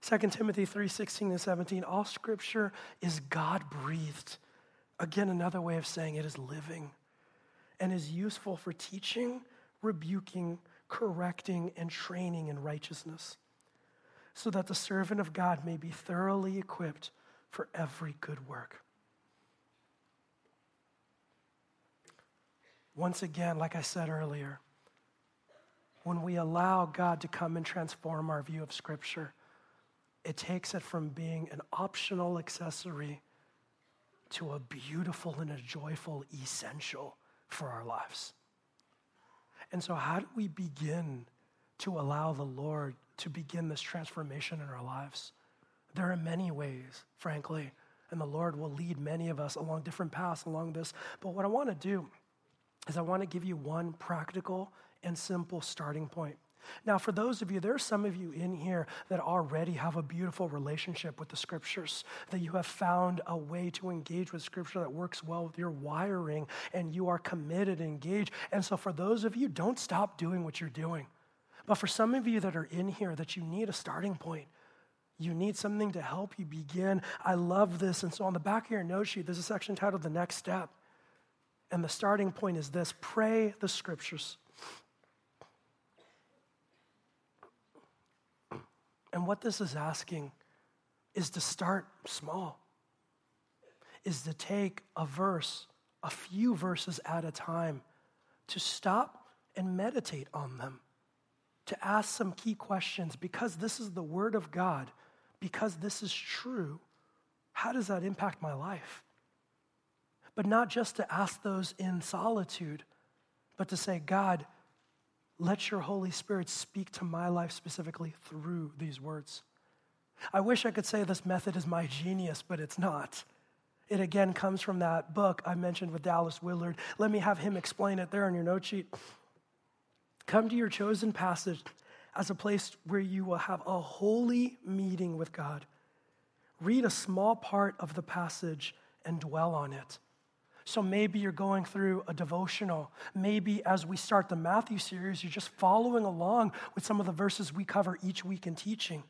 Second Timothy three, sixteen and seventeen, all Scripture is God-breathed. Again, another way of saying it is living and is useful for teaching, rebuking, correcting, and training in righteousness, so that the servant of God may be thoroughly equipped for every good work. Once again, like I said earlier, when we allow God to come and transform our view of Scripture, it takes it from being an optional accessory to a beautiful and a joyful essential for our lives. And so how do we begin to allow the Lord to begin this transformation in our lives? There are many ways, frankly, and the Lord will lead many of us along different paths along this. But what I want to do is I want to give you one practical and simple starting point. Now, for those of you, there are some of you in here that already have a beautiful relationship with the Scriptures, that you have found a way to engage with Scripture that works well with your wiring, and you are committed and engaged. And so for those of you, don't stop doing what you're doing. But for some of you that are in here, that you need a starting point, you need something to help you begin. I love this. And so on the back of your note sheet, there's a section titled The Next Step. And the starting point is this: pray the Scriptures. And what this is asking is to start small, is to take a verse, a few verses at a time, to stop and meditate on them, to ask some key questions. Because this is the Word of God, because this is true, how does that impact my life? But not just to ask those in solitude, but to say, God, let your Holy Spirit speak to my life specifically through these words. I wish I could say this method is my genius, but it's not. It again comes from that book I mentioned with Dallas Willard. Let me have him explain it there on your note sheet. Come to your chosen passage as a place where you will have a holy meeting with God. Read a small part of the passage and dwell on it. So maybe you're going through a devotional. Maybe as we start the Matthew series, you're just following along with some of the verses we cover each week in teaching.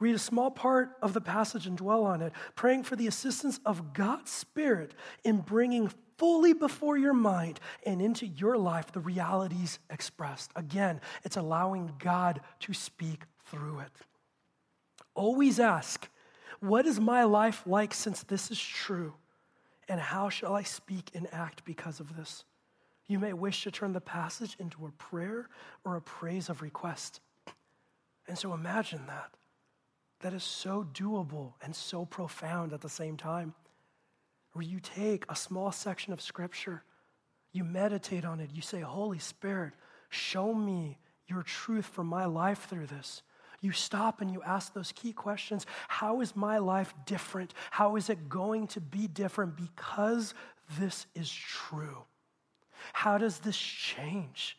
Read a small part of the passage and dwell on it, praying for the assistance of God's Spirit in bringing fully before your mind and into your life the realities expressed. Again, it's allowing God to speak through it. Always ask, what is my life like since this is true? And how shall I speak and act because of this? You may wish to turn the passage into a prayer or a praise of request. And so imagine that. That is so doable and so profound at the same time. Where you take a small section of Scripture, you meditate on it, you say, Holy Spirit, show me your truth for my life through this. You stop and you ask those key questions. How is my life different? How is it going to be different because this is true? How does this change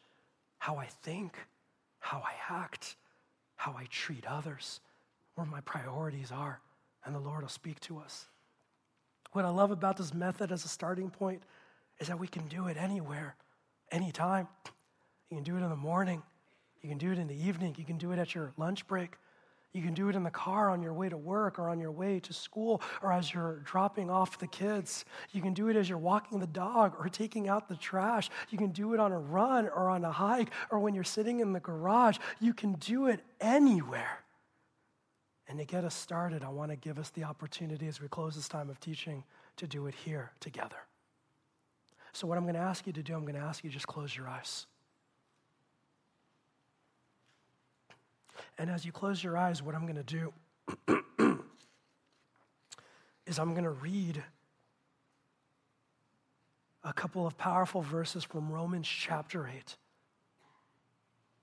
how I think, how I act, how I treat others, where my priorities are? And the Lord will speak to us. What I love about this method as a starting point is that we can do it anywhere, anytime. You can do it in the morning. You can do it in the evening. You can do it at your lunch break. You can do it in the car on your way to work or on your way to school or as you're dropping off the kids. You can do it as you're walking the dog or taking out the trash. You can do it on a run or on a hike or when you're sitting in the garage. You can do it anywhere. And to get us started, I want to give us the opportunity as we close this time of teaching to do it here together. So what I'm going to ask you to do, I'm going to ask you to just close your eyes. And as you close your eyes, what I'm going to do is I'm going to read a couple of powerful verses from Romans chapter eight.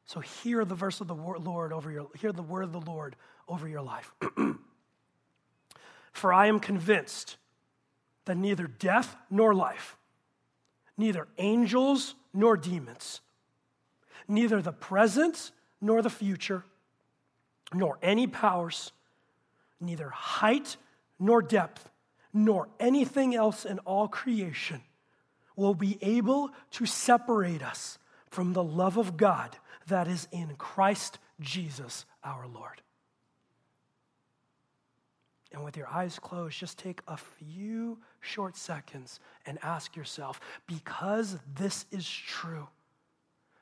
So hear the verse of the Lord over your hear the word of the Lord over your life. For I am convinced that neither death nor life, neither angels nor demons, neither the present nor the future, nor any powers, neither height nor depth, nor anything else in all creation will be able to separate us from the love of God that is in Christ Jesus our Lord. And with your eyes closed, just take a few short seconds and ask yourself, because this is true,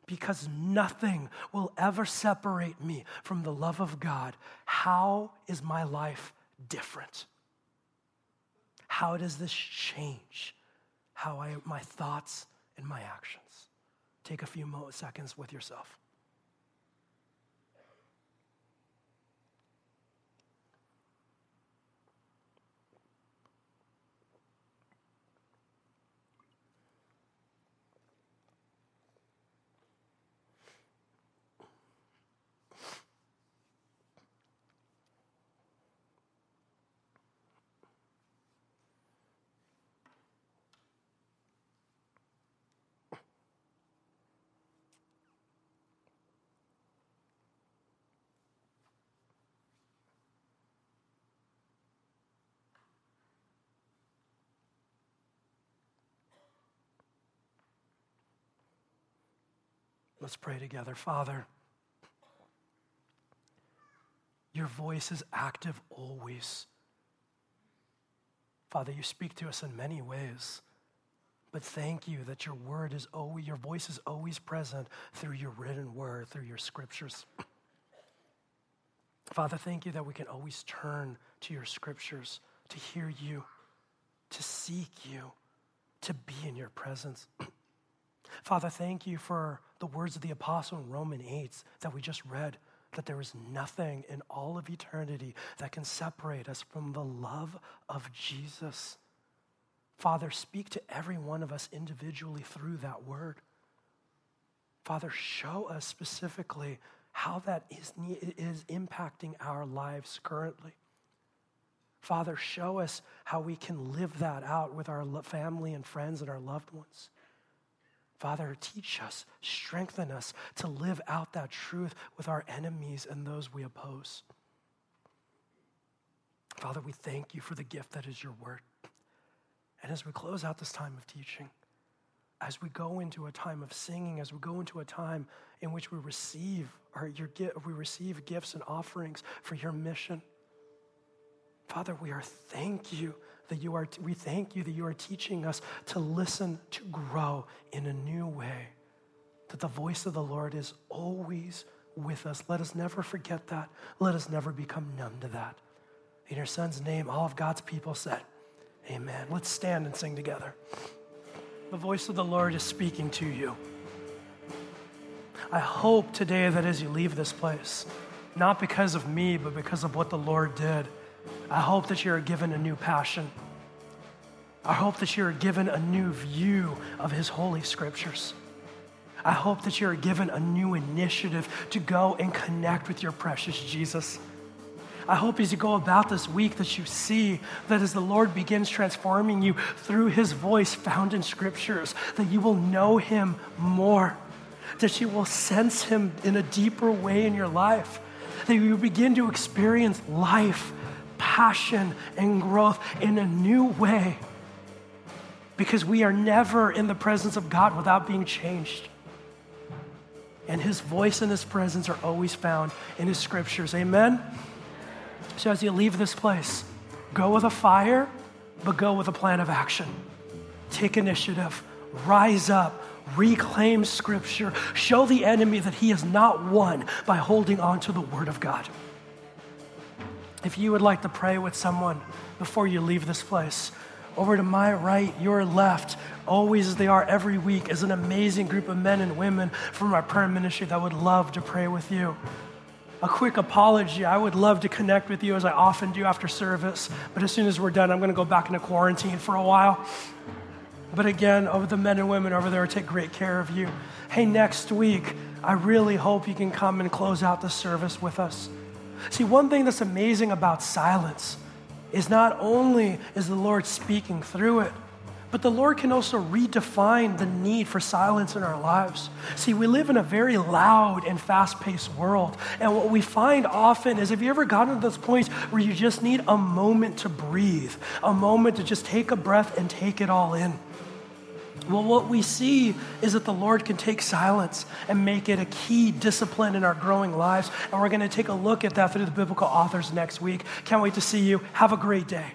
because nothing will ever separate me from the love of God, how is my life different? How does this change how I, my thoughts and my actions? Take a few more seconds with yourself. Let's pray together. Father, your voice is active always. Father, you speak to us in many ways, but thank you that your word is always, your voice is always present through your written word, through your scriptures. Father, thank you that we can always turn to your scriptures to hear you, to seek you, to be in your presence. Father, thank you for the words of the apostle in Romans eight that we just read, that there is nothing in all of eternity that can separate us from the love of Jesus. Father, speak to every one of us individually through that word. Father, show us specifically how that is, is impacting our lives currently. Father, show us how we can live that out with our family and friends and our loved ones. Father, teach us, strengthen us to live out that truth with our enemies and those we oppose. Father, we thank you for the gift that is your word. And as we close out this time of teaching, as we go into a time of singing, as we go into a time in which we receive our, your, we receive gifts and offerings for your mission, Father, we are thank you that you are. We thank you that you are teaching us to listen, to grow in a new way. That the voice of the Lord is always with us. Let us never forget that. Let us never become numb to that. In your Son's name, all of God's people said, "Amen." Let's stand and sing together. The voice of the Lord is speaking to you. I hope today that as you leave this place, not because of me, but because of what the Lord did, I hope that you are given a new passion. I hope that you are given a new view of his holy scriptures. I hope that you are given a new initiative to go and connect with your precious Jesus. I hope as you go about this week that you see that as the Lord begins transforming you through his voice found in scriptures, that you will know him more, that you will sense him in a deeper way in your life, that you begin to experience life, passion, and growth in a new way, because we are never in the presence of God without being changed. And his voice and his presence are always found in his scriptures. Amen? So as you leave this place, go with a fire, but go with a plan of action. Take initiative, rise up, reclaim scripture, show the enemy that he is not won by holding on to the word of God. If you would like to pray with someone before you leave this place, over to my right, your left, always as they are every week, is an amazing group of men and women from our prayer ministry that would love to pray with you. A quick apology, I would love to connect with you as I often do after service, but as soon as we're done, I'm going to go back into quarantine for a while. But again, over the men and women over there, take great care of you. Hey, next week, I really hope you can come and close out the service with us. See, one thing that's amazing about silence is not only is the Lord speaking through it, but the Lord can also redefine the need for silence in our lives. See, we live in a very loud and fast-paced world. And what we find often is, have you ever gotten to those points where you just need a moment to breathe, a moment to just take a breath and take it all in? Well, what we see is that the Lord can take silence and make it a key discipline in our growing lives. And we're going to take a look at that through the biblical authors next week. Can't wait to see you. Have a great day.